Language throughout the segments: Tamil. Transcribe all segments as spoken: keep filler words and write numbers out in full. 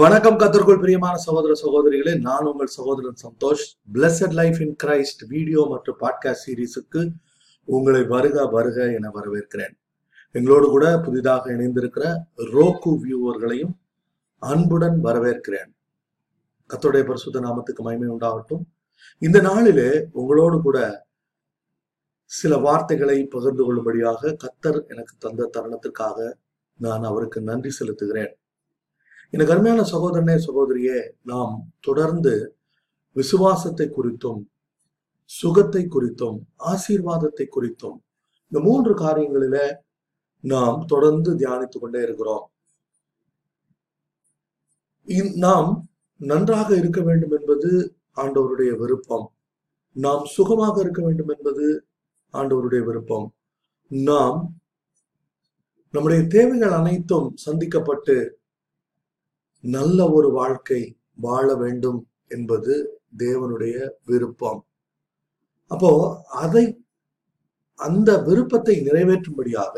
வணக்கம் கர்த்தருக்குள் பிரியமான சகோதர சகோதரிகளே, நான் உங்கள் சகோதரன் Santhosh. Blessed life in Christ video மற்றும் பாட்காஸ்ட் சீரீஸுக்கு உங்களை வருக வருக என வரவேற்கிறேன். எங்களோடு கூட புதிதாக இணைந்திருக்கிற ரோக்கு வியூவர்களையும் அன்புடன் வரவேற்கிறேன். கர்த்தருடைய பரிசுத்த நாமத்துக்கு மகிமை உண்டாகட்டும். இந்த நாளிலே உங்களோடு கூட சில வார்த்தைகளை பகிர்ந்து கொள்ளும்படியாக கர்த்தர் எனக்கு தந்த தருணத்திற்காக நான் அவருக்கு நன்றி செலுத்துகிறேன். எனக்கு அருமையான சகோதரனே சகோதரியே, நாம் தொடர்ந்து விசுவாசத்தை குறித்தும் சுகத்தை குறித்தும் ஆசீர்வாதத்தை குறித்தும் இந்த மூன்று காரியங்களில நாம் தொடர்ந்து தியானித்து கொண்டே இருக்கிறோம். நாம் நன்றாக இருக்க வேண்டும் என்பது ஆண்டவருடைய விருப்பம். நாம் சுகமாக இருக்க வேண்டும் என்பது ஆண்டவருடைய விருப்பம். நாம் நம்முடைய தேவைகள் அனைத்தும் சந்திக்கப்பட்டு நல்ல ஒரு வாழ்க்கை வாழ வேண்டும் என்பது தேவனுடைய விருப்பம். அப்போ அதை அந்த விருப்பத்தை நிறைவேற்றும்படியாக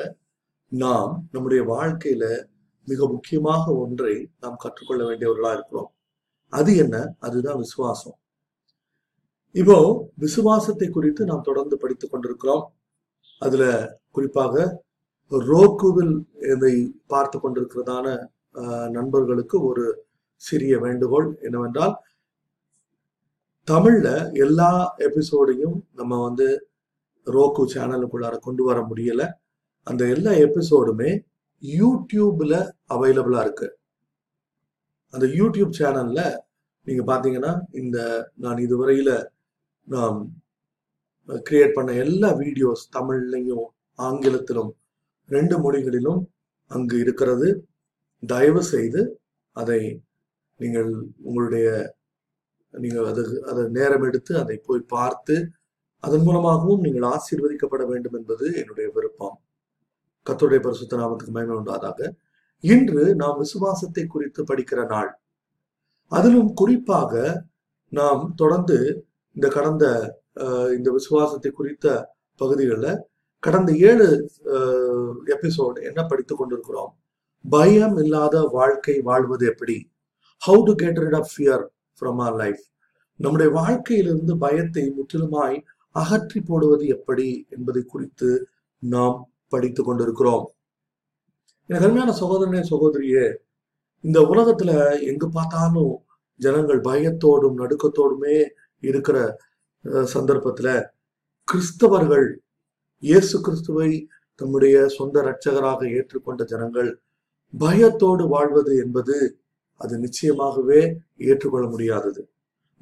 நாம் நம்முடைய வாழ்க்கையில மிக முக்கியமாக ஒன்றை நாம் கற்றுக்கொள்ள வேண்டியவர்களா இருக்கிறோம். அது என்ன? அதுதான் விசுவாசம். இப்போ விசுவாசத்தை குறித்து நாம் தொடர்ந்து படித்துக் கொண்டிருக்கிறோம். அதுல குறிப்பாக ரோக்குவில் இதை பார்த்து கொண்டிருக்கிறதான நண்பர்களுக்கு ஒரு சிறிய வேண்டுகோள் என்னவென்றால், தமிழ்ல எல்லா எபிசோடையும் நம்ம வந்து ரோக்கு சேனலுக்குள்ளார கொண்டு வர முடியல. அந்த எல்லா எபிசோடுமே யூடியூப்ல அவைலபிளா இருக்கு. அந்த யூடியூப் சேனல்ல நீங்க பாத்தீங்கன்னா இந்த நான் இதுவரையில நான் கிரியேட் பண்ண எல்லா வீடியோஸ் தமிழ்லையும் ஆங்கிலத்திலும் ரெண்டு மொழிகளிலும் அங்கு இருக்கிறது. தயவு செய்து அதை நீங்கள் உங்களுடைய நீங்கள் அது அதை நேரம் எடுத்து அதை போய் பார்த்து அதன் மூலமாகவும் நீங்கள் ஆசீர்வதிக்கப்பட வேண்டும் என்பது என்னுடைய விருப்பம். கர்த்தருடைய பரிசுத்த நாமத்துக்கு மகிமை உண்டாதாக. இன்று நாம் விசுவாசத்தை குறித்து படிக்கிற நாள். அதிலும் குறிப்பாக நாம் தொடர்ந்து இந்த கடந்த இந்த விசுவாசத்தை குறித்த பகுதிகளில் கடந்த ஏழு எபிசோடு என்ன படித்து கொண்டிருக்கிறோம்? பயம் இல்லாத வாழ்க்கை வாழ்வது எப்படி? How to get rid of fear from our life. நம்முடைய வாழ்க்கையிலிருந்து பயத்தை முற்றிலுமாய் அகற்றி போடுவது எப்படி என்பதை குறித்து நாம் படித்து கொண்டிருக்கிறோம். எனக்கு அருமையான சகோதரனே சகோதரியே, இந்த உலகத்துல எங்கு பார்த்தாலும் ஜனங்கள் பயத்தோடும் நடுக்கத்தோடுமே இருக்கிற சந்தர்ப்பத்துல கிறிஸ்தவர்கள், இயேசு கிறிஸ்துவை தம்முடைய சொந்த இரட்சகராக ஏற்றுக்கொண்ட ஜனங்கள் பயத்தோடு வாழ்வது என்பது அது நிச்சயமாகவே ஏற்றுக்கொள்ள முடியாதது.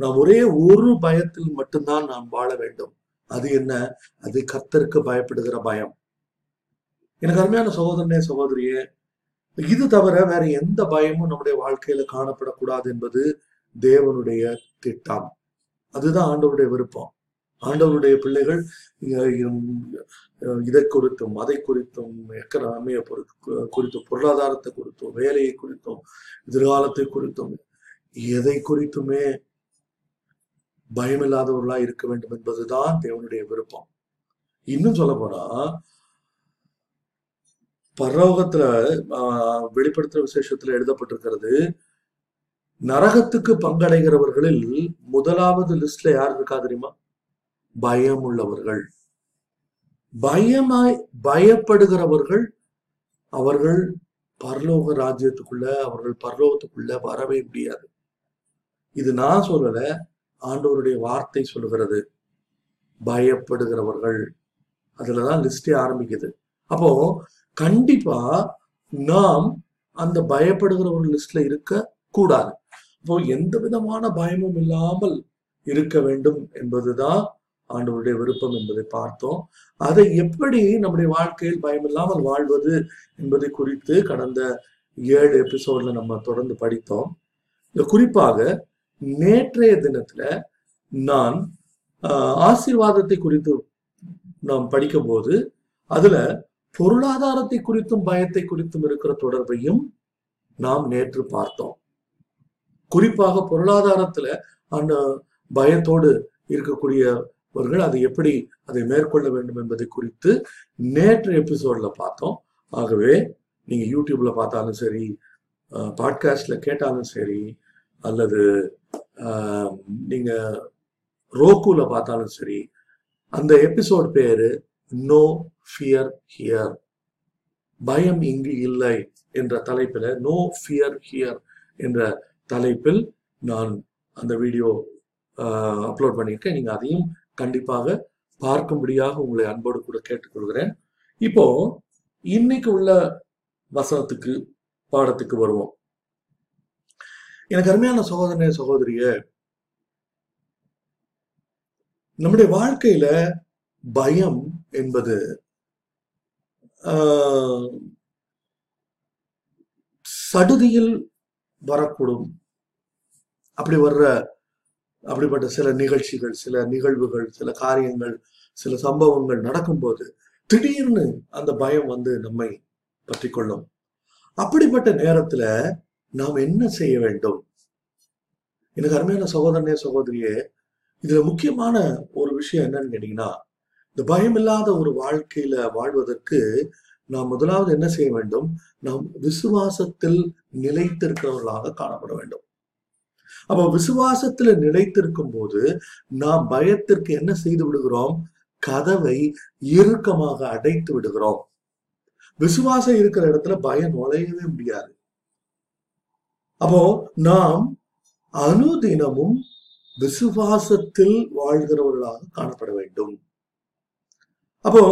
நாம் ஒரே ஒரு பயத்தில் மட்டும்தான் நாம் வாழ வேண்டும். அது என்ன? அது கர்த்தருக்கு பயப்படுகிற பயம். எனக்கு அருமையான சகோதரனே சகோதரியே, இது தவிர வேற எந்த பயமும் நம்முடைய வாழ்க்கையில காணப்படக்கூடாது என்பது தேவனுடைய திட்டம். அதுதான் ஆண்டவருடைய விருப்பம். ஆண்டவருடைய பிள்ளைகள் இதை குறித்தும் அதை குறித்தும் எக்கனாமியை குறித்தும் பொருளாதாரத்தை குறித்தும் வேலையை குறித்தும் எதிர்காலத்தை குறித்தும் எதை குறித்துமே பயமில்லாதவர்களா இருக்க வேண்டும் என்பதுதான் தேவனுடைய விருப்பம். இன்னும் சொல்ல போனா பரலோகத்துல ஆஹ் வெளிப்படுத்துற விசேஷத்துல எழுதப்பட்டிருக்கிறது, நரகத்துக்கு பங்கடைகிறவர்களில் முதலாவது லிஸ்ட்ல யார் இருக்கா தெரியுமா? பயம் உள்ளவர்கள். பயமாய் பயப்படுகிறவர்கள் அவர்கள் பரலோக ராஜ்யத்துக்குள்ள அவர்கள் பரலோகத்துக்குள்ள வரவே முடியாது. இது நான் சொல்லல, ஆண்டவருடைய வார்த்தை சொல்லுகிறது. பயப்படுகிறவர்கள் அதுலதான் லிஸ்டே ஆரம்பிக்குது. அப்போ கண்டிப்பா நாம் அந்த பயப்படுகிறவர்கள் லிஸ்ட்ல இருக்க கூடாது. அப்போ எந்த விதமான பயமும் இல்லாமல் இருக்க வேண்டும் என்பதுதான் ஆண்டவருடைய விருப்பம் என்பதை பார்த்தோம். அதை எப்படி நம்முடைய வாழ்க்கையில் பயமில்லாமல் வாழ்வது என்பதை குறித்து கடந்த ஏழு எபிசோட்ல நம்ம தொடர்ந்து படித்தோம். குறிப்பாக நேற்றைய தினத்துல நான் ஆசீர்வாதத்தை குறித்து நாம் படிக்கும் போது அதுல பொருளாதாரத்தை குறித்தும் பயத்தை குறித்தும் இருக்கிற தொடர்பையும் நாம் நேற்று பார்த்தோம். குறிப்பாக பொருளாதாரத்துல அந்த பயத்தோடு இருக்கக்கூடிய அவர்கள் அதை எப்படி அதை மேற்கொள்ள வேண்டும் என்பதை குறித்து நேற்று எபிசோட்ல பார்த்தோம். ஆகவே நீங்க யூடியூப்ல பார்த்தாலும் சரி, பாட்காஸ்டில் கேட்டாலும் சரி, அல்லது நீங்கள் ரோக்குவில் பார்த்தாலும் சரி, அந்த எபிசோட் பேர் நோ ஃபியர் ஹியர், பயம் இங்கு இல்லை என்ற தலைப்பில், நோ ஃபியர் ஹியர் என்ற தலைப்பில் நான் அந்த வீடியோ அப்லோட் பண்ணியிருக்கேன். நீங்கள் அதையும் கண்டிப்பாக பார்க்கும்படியாக உங்களை அன்போடு கூட கேட்டுக்கொள்கிறேன். இப்போ இன்னைக்கு உள்ள வசனத்துக்கு, பாடத்துக்கு வருவோம். எனக்கு அருமையான சகோதரனே, சகோதரிய, நம்முடைய வாழ்க்கையில பயம் என்பது சடுதியில் வரக்கூடும். அப்படி வர்ற அப்படிப்பட்ட சில நிகழ்ச்சிகள், சில நிகழ்வுகள், சில காரியங்கள், சில சம்பவங்கள் நடக்கும்போது திடீர்னு அந்த பயம் வந்து நம்மை பற்றி கொள்ளும். அப்படிப்பட்ட நேரத்துல நாம் என்ன செய்ய வேண்டும்? எனக்கு அருமையான சகோதரனே, சகோதரியே, இதுல முக்கியமான ஒரு விஷயம் என்னன்னு கேட்டீங்கன்னா, இந்த பயம் இல்லாத ஒரு வாழ்க்கையில வாழ்வதற்கு நாம் முதலாவது என்ன செய்ய வேண்டும்? நாம் விசுவாசத்தில் நிலைத்திருக்கிறவர்களாக காணப்பட வேண்டும். அப்ப விசுவாசத்துல நிலைத்திருக்கும் போது நாம் பயத்திற்கு என்ன செய்து விடுகிறோம்? கதவை இறுக்கமாக அடைத்து விடுகிறோம். விசுவாசம் இருக்கிற இடத்துல பயம் நுழையவே முடியாது. அப்போ நாம் அனுதினமும் விசுவாசத்தில் வாழ்கிறவர்களாக காணப்பட வேண்டும். அப்போ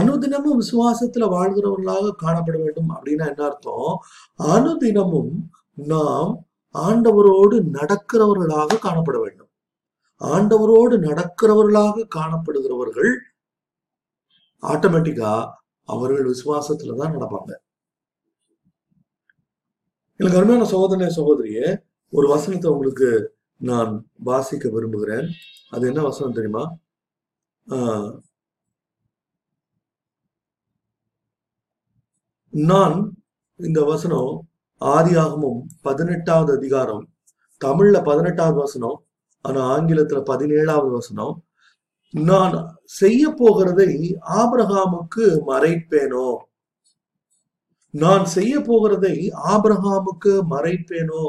அனுதினமும் விசுவாசத்துல வாழ்கிறவர்களாக காணப்பட வேண்டும் அப்படின்னா என்ன அர்த்தம்? அனுதினமும் நாம் ஆண்டவரோடு நடக்கிறவர்களாக காணப்பட வேண்டும். ஆண்டவரோடு நடக்கிறவர்களாக காணப்படுகிறவர்கள் ஆட்டோமேட்டிக்கா அவர்கள் விசுவாசத்துலதான் நடப்பாங்க. எனக்கு அருமையான சகோதரனே, சகோதரியே, ஒரு வசனத்தை உங்களுக்கு நான் வாசிக்க விரும்புகிறேன். அது என்ன வசனம் தெரியுமா? ஆஹ் நான் இந்த வசனம் ஆதியாகமும் பதினெட்டாவது அதிகாரம், தமிழ்ல பதினெட்டாவது வசனம், ஆனா ஆங்கிலத்துல பதினேழாவது வசனம். நான் செய்ய போகிறதை ஆபிரகாமுக்கு மறைப்பேனோ, நான் செய்ய போகிறதை ஆபிரகாமுக்கு மறைப்பேனோ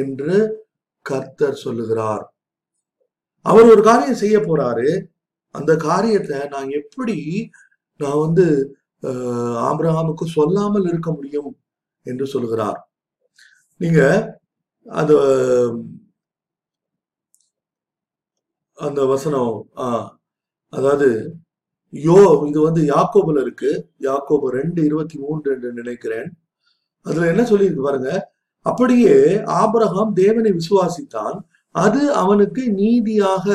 என்று கர்த்தர் சொல்லுகிறார். அவர் ஒரு காரியம் செய்ய போறாரு. அந்த காரியத்தை நான் எப்படி நான் வந்து அஹ் ஆபிரகாமுக்கு சொல்லாமல் இருக்க முடியும் என்று சொல்லுகிறார். நீங்க அது அந்த வசனம், ஆஹ் அதாவது யோ இது வந்து யாக்கோபுல இருக்கு, யாக்கோபு ரெண்டு இருபத்தி மூன்று என்று நினைக்கிறேன். அதுல என்ன சொல்லியிருக்கு பாருங்க. அப்படியே ஆபிரகாம் தேவனை விசுவாசித்தான், அது அவனுக்கு நீதியாக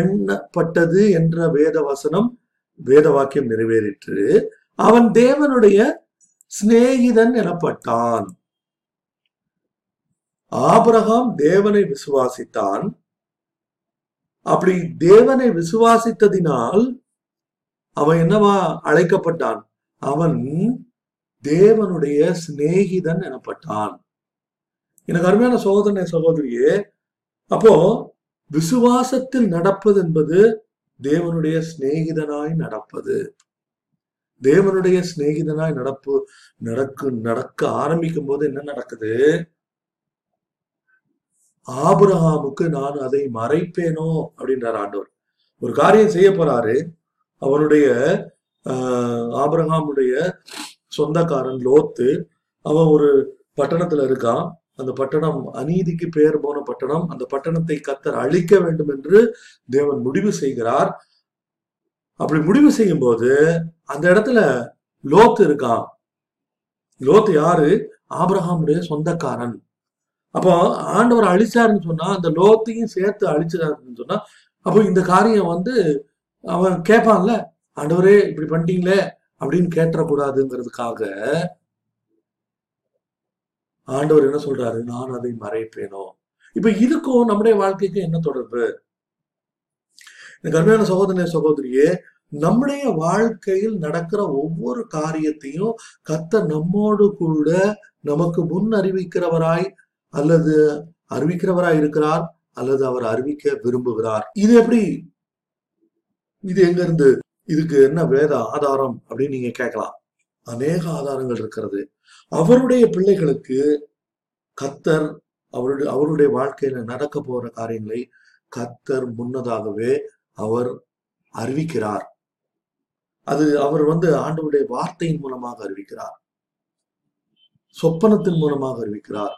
எண்ணப்பட்டது என்ற வேத வசனம், வேத வாக்கியம் நிறைவேறிற்று. அவன் தேவனுடைய சிநேகிதன் எனப்பட்டான். ஆபிரகாம் தேவனை விசுவாசித்தான். அப்படி தேவனை விசுவாசித்ததினால் அவன் என்னவா அழைக்கப்பட்டான்? அவன் தேவனுடைய சிநேகிதன் எனப்பட்டான். எனக்கு அருமையான சகோதரனே, சகோதரியே, அப்போ விசுவாசத்தில் நடப்பது என்பது தேவனுடைய சிநேகிதனாய் நடப்பது. தேவனுடைய சிநேகிதனாய் நடப்பு நடக்கு நடக்க ஆரம்பிக்கும் போது என்ன நடக்குது? ஆபிரகாமுக்கு நான் அதை மறைப்பேனோ அப்படின்றார் ஆண்டவர். ஒரு காரியம் செய்ய போறாரு. அவனுடைய ஆஹ் ஆபிரகாமுடைய சொந்தக்காரன் லோத்து, அவன் ஒரு பட்டணத்துல இருக்கான். அந்த பட்டணம் அநீதிக்கு பெயர் போன பட்டணம். அந்த பட்டணத்தை கர்த்தர் அழிக்க வேண்டும் என்று தேவன் முடிவு செய்கிறார். அப்படி முடிவு செய்யும் போது அந்த இடத்துல லோத்து இருக்கான். லோத்து யாரு? ஆபிரகாமுடைய சொந்தக்காரன். அப்போ ஆண்டவர் அழிச்சாருன்னு சொன்னா, அந்த லோத்தையும் சேர்த்து அழிச்சாருன்னு சொன்னா, அப்போ இந்த காரியம் வந்து அவன் கேட்பான்ல, ஆண்டவரே இப்படி பண்ணிட்டீங்களே அப்படின்னு கேட்டக்கூடாதுங்கிறதுக்காக ஆண்டவர் என்ன சொல்றாரு? நான் அதை மறைப்பேனோ. இப்ப இதுக்கும் நம்முடைய வாழ்க்கைக்கும் என்ன தொடர்பு? எனக்கு அருமையான சகோதரனே, சகோதரியே, நம்முடைய வாழ்க்கையில் நடக்கிற ஒவ்வொரு காரியத்தையும் கர்த்தர் நம்மோடு கூட நமக்கு முன் அறிவிக்கிறவராய் அல்லது அறிவிக்கிறவராய் இருக்கிறார், அல்லது அவர் அறிவிக்க விரும்புகிறார். இது எப்படி, இது எங்க இருந்து, இதுக்கு என்ன வேத ஆதாரம் அப்படின்னு நீங்க கேட்கலாம். அநேக ஆதாரங்கள் இருக்கிறது. அவருடைய பிள்ளைகளுக்கு கர்த்தர் அவருடைய அவருடைய வாழ்க்கையில நடக்க போற காரியங்களை கர்த்தர் முன்னதாகவே அவர் அறிவிக்கிறார். அது அவர் வந்து ஆண்டவருடைய வார்த்தையின் மூலமாக அறிவிக்கிறார், சொப்பனத்தின் மூலமாக அறிவிக்கிறார்,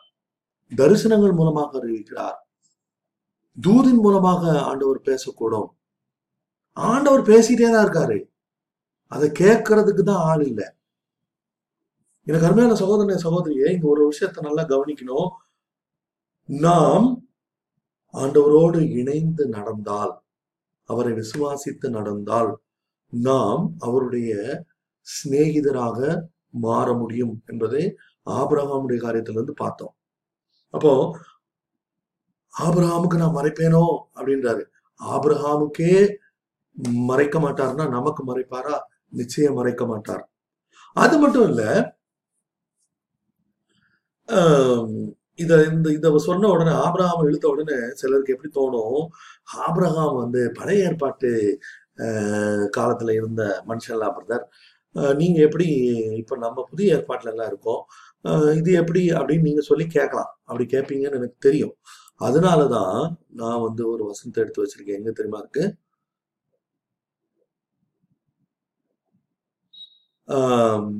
தரிசனங்கள் மூலமாக அறிவிக்கிறார், தூதின் மூலமாக ஆண்டவர் பேசக்கூடும். ஆண்டவர் பேசிட்டே தான் இருக்காரு, அதை கேட்கறதுக்கு தான் ஆள் இல்லை. எனக்கு அருமையான சகோதரனே சகோதரியே, இங்க ஒரு விஷயத்த நல்லா கவனிக்கணும். நாம் ஆண்டவரோடு இணைந்து நடந்தால், அவரை விசுவாசித்து நடந்தால் நாம் அவருடைய சிநேகிதராக மாற முடியும் என்பதை ஆபிரகாமுடைய காரியத்திலிருந்து பார்த்தோம். அப்போ ஆபிரகாமுக்கு நான் மறைப்பேனோ அப்படின்றாரு. ஆபிரகாமுக்கே மறைக்க மாட்டார்னா நமக்கு மறைப்பாரா? நிச்சயம் மறைக்க மாட்டார். அது மட்டும் இல்ல, இத இந்த இத சொன்ன உடனே ஆபிரகாம் இழுத்த உடனே சிலருக்கு எப்படி தோணும், ஆபிரகாம் வந்து பழைய ஏற்பாட்டு அஹ் காலத்துல இருந்த மனுஷன்லாம் பிரதர், நீங்க எப்படி இப்ப நம்ம புதிய ஏற்பாட்டுல எல்லாம் இருக்கோம், இது எப்படி அப்படின்னு நீங்க சொல்லி கேட்கலாம். அப்படி கேட்பீங்கன்னு எனக்கு தெரியும். அதனாலதான் நான் வந்து ஒரு வசனத்தை எடுத்து வச்சிருக்கேன். எங்க தெரியுமா இருக்கு? ஆஹ்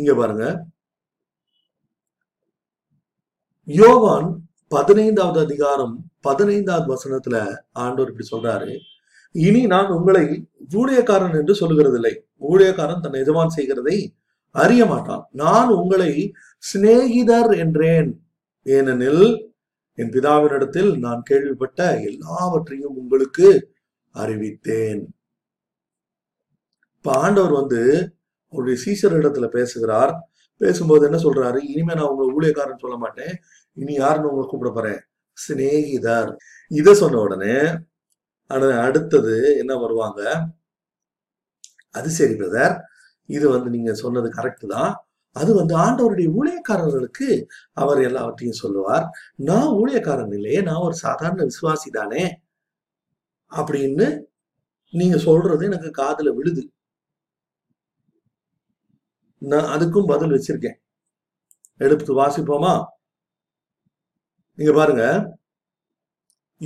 இங்க பாருங்க, யோவான் பதினைந்தாவது அதிகாரம் பதினைந்தாவது வசனத்துல ஆண்டவர் இப்படி சொல்றாரு, இனி நான் உங்களை ஊழியக்காரன் என்று சொல்லுகிறதில்லை, ஊழியக்காரன் தன் எஜமான் செய்கிறதை அறிய மாட்டான், நான் உங்களை சிநேகிதர் என்றேன், ஏனெனில் என் பிதாவினிடத்தில் நான் கேள்விப்பட்ட எல்லாவற்றையும் உங்களுக்கு அறிவித்தேன். இப்ப ஆண்டவர் வந்து அவருடைய சீஷர் இடத்துல பேசுகிறார். பேசும்போது என்ன சொல்றாரு, இனிமே நான் உங்களை ஊழியக்காரன் சொல்ல மாட்டேன், இனி யாருன்னு உங்களை கூப்பிட போறேன், சிநேகிதர். இதை சொன்ன உடனே அடுத்தது என்ன வருவாங்க, அது சரி பிரதர், இது வந்து நீங்க சொன்னது கரெக்ட் தான், அது வந்து ஆண்டவருடைய ஊழியக்காரர்களுக்கு அவர் எல்லாவற்றையும் சொல்லுவார், நான் ஊழியக்காரன் இல்லையே, நான் ஒரு சாதாரண விசுவாசி தானே அப்படின்னு நீங்க சொல்றது எனக்கு காதுல விழுது. நான் அதுக்கும் பதில் வச்சிருக்கேன், எடுத்து வாசிப்போமா? நீங்க பாருங்க,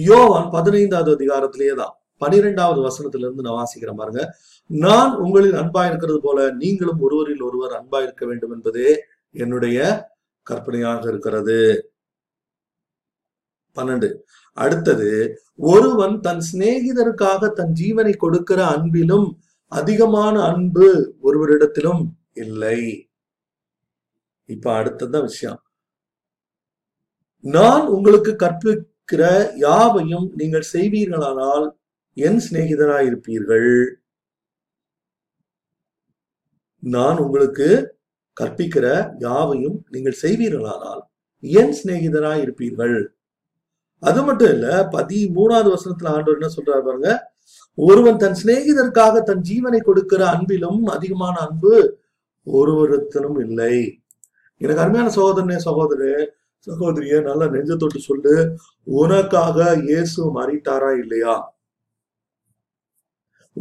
யோவான் பதினைந்தாவது அதிகாரத்திலேயே தான் பனிரெண்டாவது வசனத்துல இருந்து நான் வாசிக்கிறேன் பாருங்க, நான் உங்களில் அன்பா இருக்கிறது போல நீங்களும் ஒருவரில் ஒருவர் அன்பா இருக்க வேண்டும் என்பதே என்னுடைய கற்பனையாக இருக்கிறது. பன்னெண்டு, அடுத்தது, ஒருவன் தன் சிநேகிதருக்காக தன் ஜீவனை கொடுக்கிற அன்பிலும் அதிகமான அன்பு ஒருவரிடத்திலும் இல்லை. இப்ப அடுத்ததான் விஷயம், நான் உங்களுக்கு கற்பிக்கிற யாவையும் நீங்கள் செய்வீர்களானால் என் சிநேகிதராயிருப்பீர்கள். நான் உங்களுக்கு கற்பிக்கிற யாவையும் நீங்கள் செய்வீர்களானால் என் சிநேகிதராயிருப்பீர்கள். அது மட்டும் இல்ல, பதிமூணாவது வசனத்துல ஆண்டவர் என்ன சொல்றாரு பாருங்க, ஒருவன் தன் சிநேகிதற்காக தன் ஜீவனை கொடுக்கிற அன்பிலும் அதிகமான அன்பு ஒருவருத்தனும் இல்லை. எனக்கு அருமையான சகோதரனே சகோதரே சகோதரிய, நல்லா நெஞ்ச தொட்டு சொல்லு, உனக்காக இயேசு மறித்தாரா இல்லையா?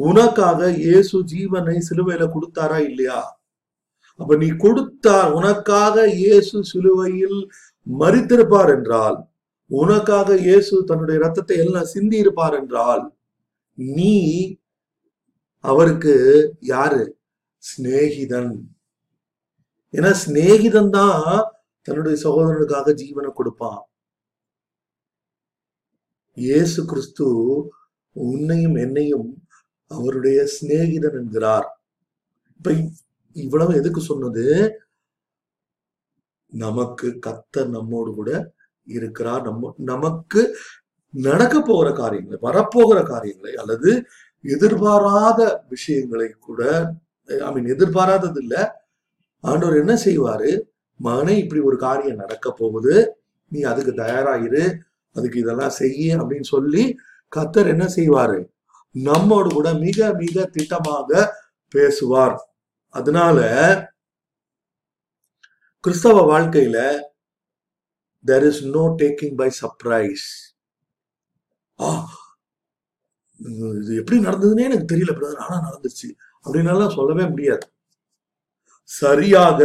உனக்காக இயேசு ஜீவனை சிலுவையில கொடுத்தாரா இல்லையா? அப்ப நீ கொடுத்தார், உனக்காக இயேசு சிலுவையில் மறித்திருப்பார் என்றால், உனக்காக இயேசு தன்னுடைய ரத்தத்தை எல்லாம் சிந்தி இருப்பார் என்றால் நீ அவருக்கு யாரு? சிநேகிதன். ஏன்னா சிநேகிதன் தான் தன்னுடைய சகோதரனுக்காக ஜீவனை கொடுப்பான். இயேசு கிறிஸ்து உன்னையும் என்னையும் அவருடைய சிநேகிதன் என்கிறார். இப்ப இவ்வளவு எதுக்கு சொன்னது? நமக்கு கர்த்தர் நம்மோடு கூட இருக்கிறார். நம்ம நமக்கு நடக்க போகிற காரியங்களை, வரப்போகிற காரியங்களை, அல்லது எதிர்பாராத விஷயங்களை கூட, ஐ மீன் எதிர்பாராதது இல்ல, ஆண்டவர் என்ன செய்வாரு, மகனே இப்படி ஒரு காரியம் நடக்க போகுது, நீ அதுக்கு தயாராயிரு, அதுக்கு இதெல்லாம் செய்ய அப்படின்னு சொல்லி கர்த்தர் என்ன செய்வாரு, நம்மோடு கூட மிக மிக திட்டமாக பேசுவார். அதனால கிறிஸ்தவ வாழ்க்கையில there is no taking by surprise. ஆ இது எப்படி நடந்ததுன்னே எனக்கு தெரியல பிரதர், ஆனா நடந்துச்சு அப்படின்னாலாம் சொல்லவே முடியாது. சரியாக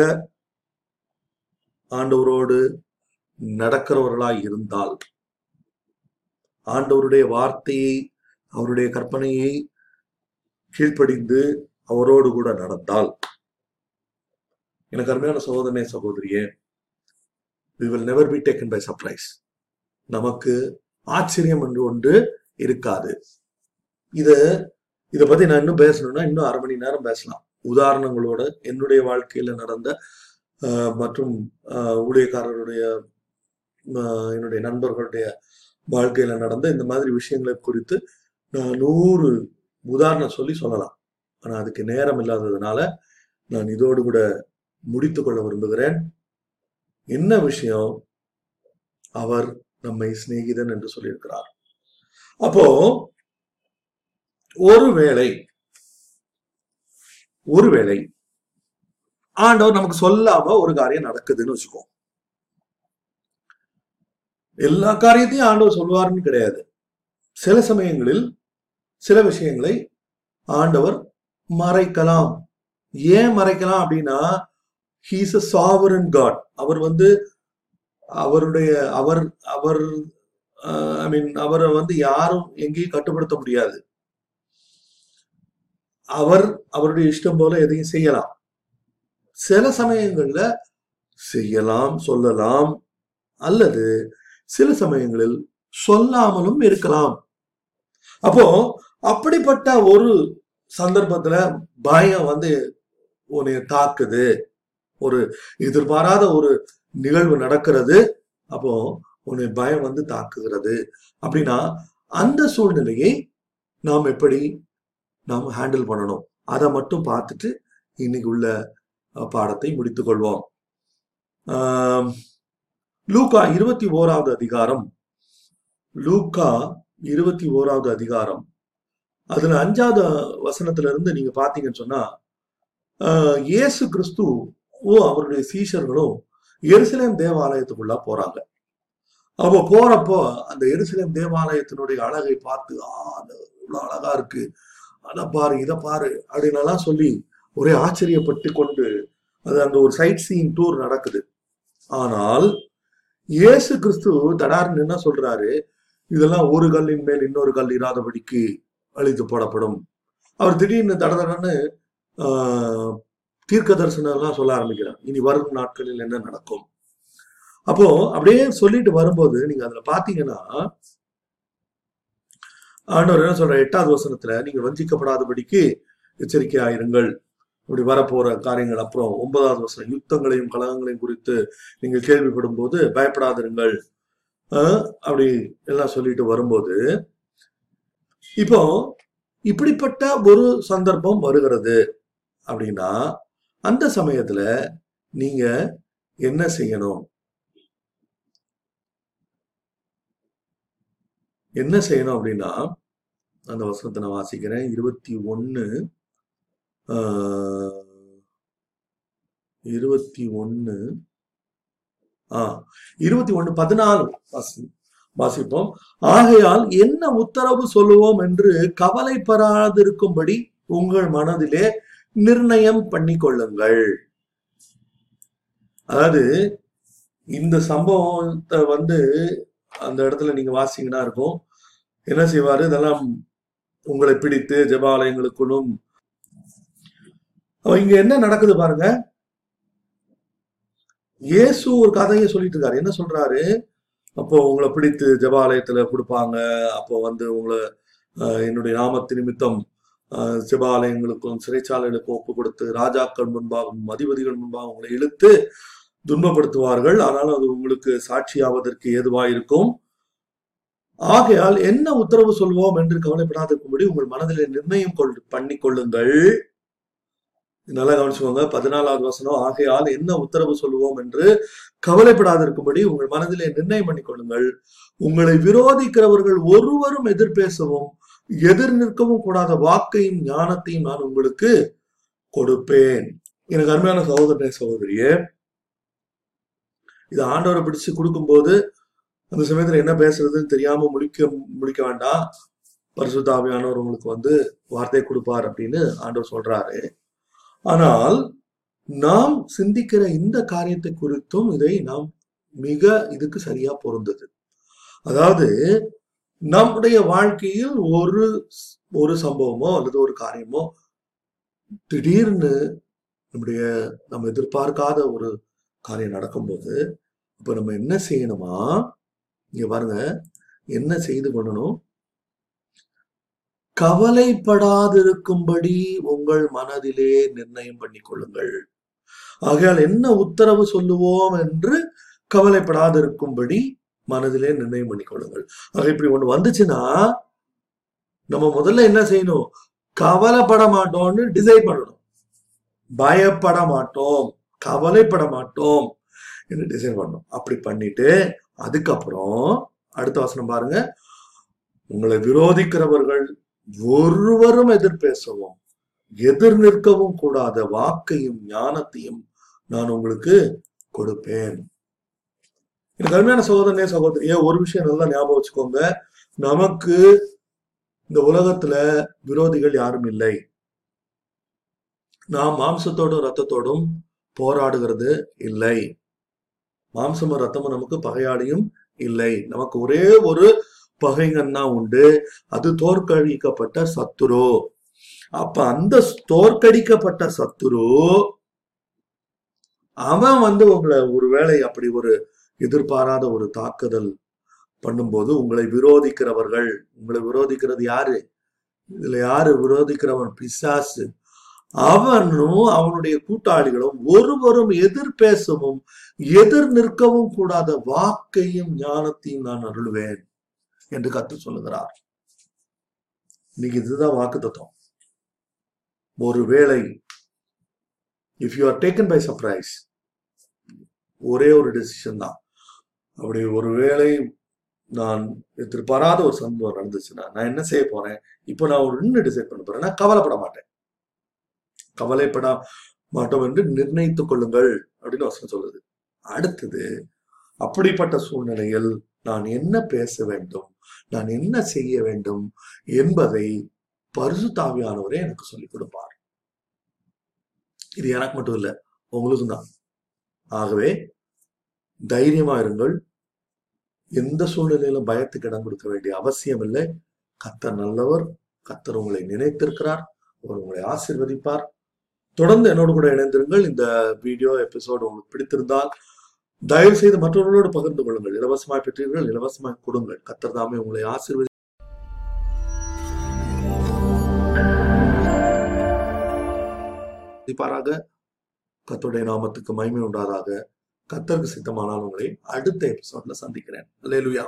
ஆண்டவரோடு நடக்கிறவர்களாய் இருந்தால், ஆண்டவருடைய வார்த்தையை அவருடைய கற்பனையை கீழ்ப்படிந்து அவரோடு கூட நடந்தால், எனக்கு அருமையான சகோதரனே சகோதரியே, we will never be taken by surprise. நமக்கு ஆச்சரியம் என்று ஒன்று இருக்காது. இத இதை பத்தி நான் இன்னும் பேசணும்னா இன்னும் அரை மணி நேரம் பேசலாம். உதாரணங்களோட என்னுடைய வாழ்க்கையில நடந்த மற்றும் ஊழியக்காரருடைய என்னுடைய நண்பர்களுடைய வாழ்க்கையில நடந்த இந்த மாதிரி விஷயங்களை குறித்து நான் நூறு உதாரணம் சொல்லி சொல்லலாம். ஆனா அதுக்கு நேரம் இல்லாததுனால நான் இதோடு கூட முடித்து கொள்ள விரும்புகிறேன். என்ன விஷயம்? அவர் நம்மை சிநேகிதன் என்று சொல்லியிருக்கிறார். அப்போ ஒருவேளை ஒருவேளை ஆண்டவர் நமக்கு சொல்லாம ஒரு காரியம் நடக்குதுன்னு வச்சுக்கோ. எல்லா காரியத்தையும் ஆண்டவர் சொல்வாருன்னு கிடையாது. சில சமயங்களில் சில விஷயங்களை ஆண்டவர் மறைக்கலாம். ஏன் மறைக்கலாம் அப்படின்னா, he is a sovereign god. அவர் வந்து அவருடைய அவர் அவர் ஐ மீன் அவரை வந்து யாரும் எங்கேயும் கட்டுப்படுத்த முடியாது. அவர் அவருடைய இஷ்டம் போல எதையும் செய்யலாம். சில சமயங்கள்ல செய்யலாம், சொல்லலாம், அல்லது சில சமயங்களில் சொல்லாமலும் இருக்கலாம். அப்போ அப்படிப்பட்ட ஒரு சந்தர்ப்பத்துல பயம் வந்து உன்னை தாக்குது, ஒரு எதிர்பாராத ஒரு நிகழ்வு நடக்கிறது, அப்போ உன்னை பயம் வந்து தாக்குகிறது அப்படின்னா அந்த சூழ்நிலையை நாம் எப்படி நாம் ஹேண்டில் பண்ணணும், அதை மட்டும் பார்த்துட்டு இன்னைக்கு உள்ள பாடத்தை முடித்துக் கொள்வோம். ஆஹ் லூக்கா இருபத்தி ஓராவது அதிகாரம் லூக்கா இருபத்தி ஓராவது அதிகாரம் அதுல அஞ்சாவது வசனத்துல இருந்து நீங்க பாத்தீங்கன்னு சொன்னா, ஆஹ் இயேசு கிறிஸ்து ஓ அவருடைய சீஷர்களும் எருசலேம் தேவாலயத்துக்குள்ளா போறாங்க. அப்போ போறப்போ அந்த எருசலேம் தேவாலயத்தினுடைய அழகை பார்த்து, ஆ அது இவ்வளவு அழகா இருக்கு, அதை பாரு இதை பாரு அப்படின்னாலாம் சொல்லி ஒரே ஆச்சரியப்பட்டு கொண்டு அது அந்த ஒரு சைட் சீயிங் டூர் நடக்குது. ஆனால் இயேசு கிறிஸ்து தடார்னு என்ன சொல்றாரு, இதெல்லாம் ஒரு கல்லின் மேல் இன்னொரு கல் இராதபடிக்கு அழித்து போடப்படும். அவர் திடீர்னு தடதடன்னு ஆஹ் தீர்க்க தரிசனம் எல்லாம் சொல்ல ஆரம்பிக்கிறார். இனி வரும் நாட்களில் என்ன நடக்கும் அப்போ அப்படியே சொல்லிட்டு வரும்போது நீங்க அதுல பாத்தீங்கன்னா ஆண்டவர் என்ன சொல்ற, எட்டாவது வசனத்துல நீங்க வஞ்சிக்கப்படாதபடிக்கு எச்சரிக்கையாயிருங்கள், இப்படி வரப்போற காரியங்கள். அப்புறம் ஒன்பதாவது வசனம், யுத்தங்களையும் கலகங்களையும் குறித்து நீங்க கேள்விப்படும் போது பயப்படாதிருங்கள் ஆஹ் அப்படி எல்லாம் சொல்லிட்டு வரும்போது இப்போ இப்படிப்பட்ட ஒரு சந்தர்ப்பம் வருகிறது அப்படின்னா அந்த சமயத்துல நீங்க என்ன செய்யணும் என்ன செய்யணும் அப்படின்னா அந்த வசனத்தை நான் வாசிக்கிறேன். இருபத்தி ஒன்னு ஆஹ் இருபத்தி ஒன்னு ஆஹ் இருபத்தி ஒன்னு பதினாலு வாசி வாசிப்போம் ஆகையால் என்ன உத்தரவு சொல்லுவோம் என்று கவலைப்படாதிருக்கும்படி உங்கள் மனதிலே நிர்ணயம் பண்ணி கொள்ளுங்கள். அதாவது இந்த சம்பவத்தை வந்து அந்த இடத்துல நீங்க வாசிங்கன்னா இருக்கும், என்ன செய்வாரு, இதெல்லாம் உங்களை பிடித்து ஜெபாலயங்களுக்குள்ளும். இங்க என்ன நடக்குது பாருங்க, இயேசு ஒரு கதையை சொல்லிட்டு இருக்காரு. என்ன சொல்றாரு, அப்போ உங்களை பிடித்து ஜெபாலயத்துல கொடுப்பாங்க, அப்போ வந்து உங்களை என்னுடைய நாமத்து நிமித்தம் ஜெபாலயங்களுக்கும் சிறைச்சாலைகளுக்கும் ஒப்பு கொடுத்து ராஜாக்கள் முன்பாகவும் அதிபதிகள் முன்பாகவும் உங்களை இழுத்து துன்பப்படுத்துவார்கள், ஆனாலும் அது உங்களுக்கு சாட்சியாவதற்கு ஏதுவாயிருக்கும். ஆகையால் என்ன உத்தரவு சொல்வோம் என்று கவலைப்படாதிருக்கும்படி உங்கள் மனதிலே நிர்ணயம் கொள் பண்ணி கொள்ளுங்கள். நல்லா கவனிச்சுக்கோங்க, பதினாலாவது வசனம், ஆகையால் என்ன உத்தரவு சொல்லுவோம் என்று கவலைப்படாதிருக்கும்படி உங்கள் மனதிலே நிர்ணயம் பண்ணி கொள்ளுங்கள், உங்களை விரோதிக்கிறவர்கள் ஒருவரும் எதிர்பேசவும் எதிர் நிற்கவும் கூடாத வாக்கையும் ஞானத்தையும் நான் உங்களுக்கு கொடுப்பேன். எனக்கு அருமையான சகோதரனே சகோதரியே, இது ஆண்டவரை பிடிச்சு கொடுக்கும்போது அந்த சமயத்துல என்ன பேசுறதுன்னு தெரியாம முழிக்க முழிக்க வேண்டாம், பரிசுத்த ஆவியானவர் உங்களுக்கு வந்து வார்த்தை கொடுப்பார் அப்படின்னு ஆண்டவர் சொல்றாரு. ஆனால் நாம் சிந்திக்கிற இந்த காரியத்தை குறித்தும் இதை நாம் மிக இதுக்கு சரியா பொருந்தது. அதாவது நம்முடைய வாழ்க்கையில் ஒரு ஒரு சம்பவமோ அல்லது ஒரு காரியமோ திடீர்னு நம்முடைய நம்ம எதிர்பார்க்காத ஒரு காரியம் நடக்கும்போது இப்ப நம்ம என்ன செய்யணுமா, இங்க பாருங்க என்ன செய்து பண்ணணும், கவலைப்படாதிருக்கும்படி உங்கள் மனதிலே நிர்ணயம் பண்ணி கொள்ளுங்கள். ஆகையால் என்ன உத்தரவு சொல்லுவோம் என்று கவலைப்படாதிருக்கும்படி மனதிலே நிர்ணயம் பண்ணி கொள்ளுங்கள். ஆக இப்படி ஒண்ணு வந்துச்சுன்னா நம்ம முதல்ல என்ன செய்யணும், கவலைப்பட மாட்டோம்னு டிசைட் பண்ணணும். பயப்பட மாட்டோம், கவலைப்பட மாட்டோம் என்று டிசைட் பண்ணணும். அப்படி பண்ணிட்டு அதுக்கப்புறம் அடுத்த வசனம் பாருங்க, உங்களை விரோதிக்கிறவர்கள் ஒருவரும் எதிர்பேசவும் எதிர் நிற்கவும் கூடாத வாக்கையும் ஞானத்தையும் நான் உங்களுக்கு கொடுப்பேன். எனக்கு அருமையான சகோதரனே சகோதரியே, ஒரு விஷயம் நல்லா ஞாபகம் வச்சுக்கோங்க, நமக்கு இந்த உலகத்துல விரோதிகள் யாரும் இல்லை. நாம் மாம்சத்தோடும் ரத்தத்தோடும் போராடுகிறது இல்லை. மாம்சமும் ரத்தமும் நமக்கு பகையாளியும் இல்லை. நமக்கு ஒரே ஒரு பகைங்கன்னா உண்டு, அது தோற்கடிக்கப்பட்ட சத்துரு. அப்ப அந்த தோற்கடிக்கப்பட்ட சத்துரு அவன் வந்து உங்களை ஒருவேளை அப்படி ஒரு எதிர்பாராத ஒரு தாக்குதல் பண்ணும்போது உங்களை விரோதிக்கிறவர்கள், உங்களை விரோதிக்கிறது யாரு, இதுல யாரு விரோதிக்கிறவன், பிசாசு. அவனும் அவனுடைய கூட்டாளிகளும் ஒருவரும் எதிர்பேசவும் எதிர் நிற்கவும் கூடாத வாக்கையும் ஞானத்தையும் நான் அருள்வேன் என்று கத்து சொல்லுகிறார். இன்னைக்கு இதுதான் வாக்கு தத்துவம். ஒருவேளை if you are taken by surprise, ஒரே ஒரு டெசிஷன் தான். அப்படி ஒருவேளை நான் எதிர்பாராத ஒரு சம்பவம் நடந்துச்சுன்னா நான் என்ன செய்ய போறேன், இப்போ நான் ஒரு இன்னும் டிசைட் பண்ண போறேன், நான் கவலைப்பட மாட்டேன், கவலைப்பட மாட்டோம் என்று நிர்ணயித்துக் கொள்ளுங்கள் அப்படின்னு வசனம் சொல்லுது. அடுத்தது, அப்படிப்பட்ட சூழ்நிலையில் நான் என்ன பேச வேண்டும், நான் என்ன செய்ய வேண்டும் என்பதை பரிசுத்த ஆவியானவரே எனக்கு சொல்லிக் கொடுப்பார். இது எனக்கு மட்டும் இல்லை, உங்களுக்கும் தான். ஆகவே தைரியமா இருங்கள், எந்த சூழ்நிலையிலும் பயத்துக்கு இடம் கொடுக்க வேண்டிய அவசியம் இல்லை. கர்த்தர் நல்லவர், கர்த்தர் உங்களை நினைத்திருக்கிறார், அவர் உங்களை ஆசீர்வதிப்பார். தொடர்ந்து என்னோடு கூட இணைந்திருங்கள். இந்த வீடியோ எபிசோடு உங்களுக்கு பிடித்திருந்தால் தயவு செய்து மற்றவர்களோடு பகிர்ந்து கொள்ளுங்கள். இலவசமாய் பெற்றீர்கள், இலவசமாய் கொடுங்கள். கர்த்தர் தாமே உங்களை ஆசீர்வதி. கர்த்தருடைய நாமத்துக்கு மகிமை உண்டாதாக. கர்த்தருக்கு சித்தமானால் உங்களை அடுத்த எபிசோட்ல சந்திக்கிறேன். அல்லேலூயா.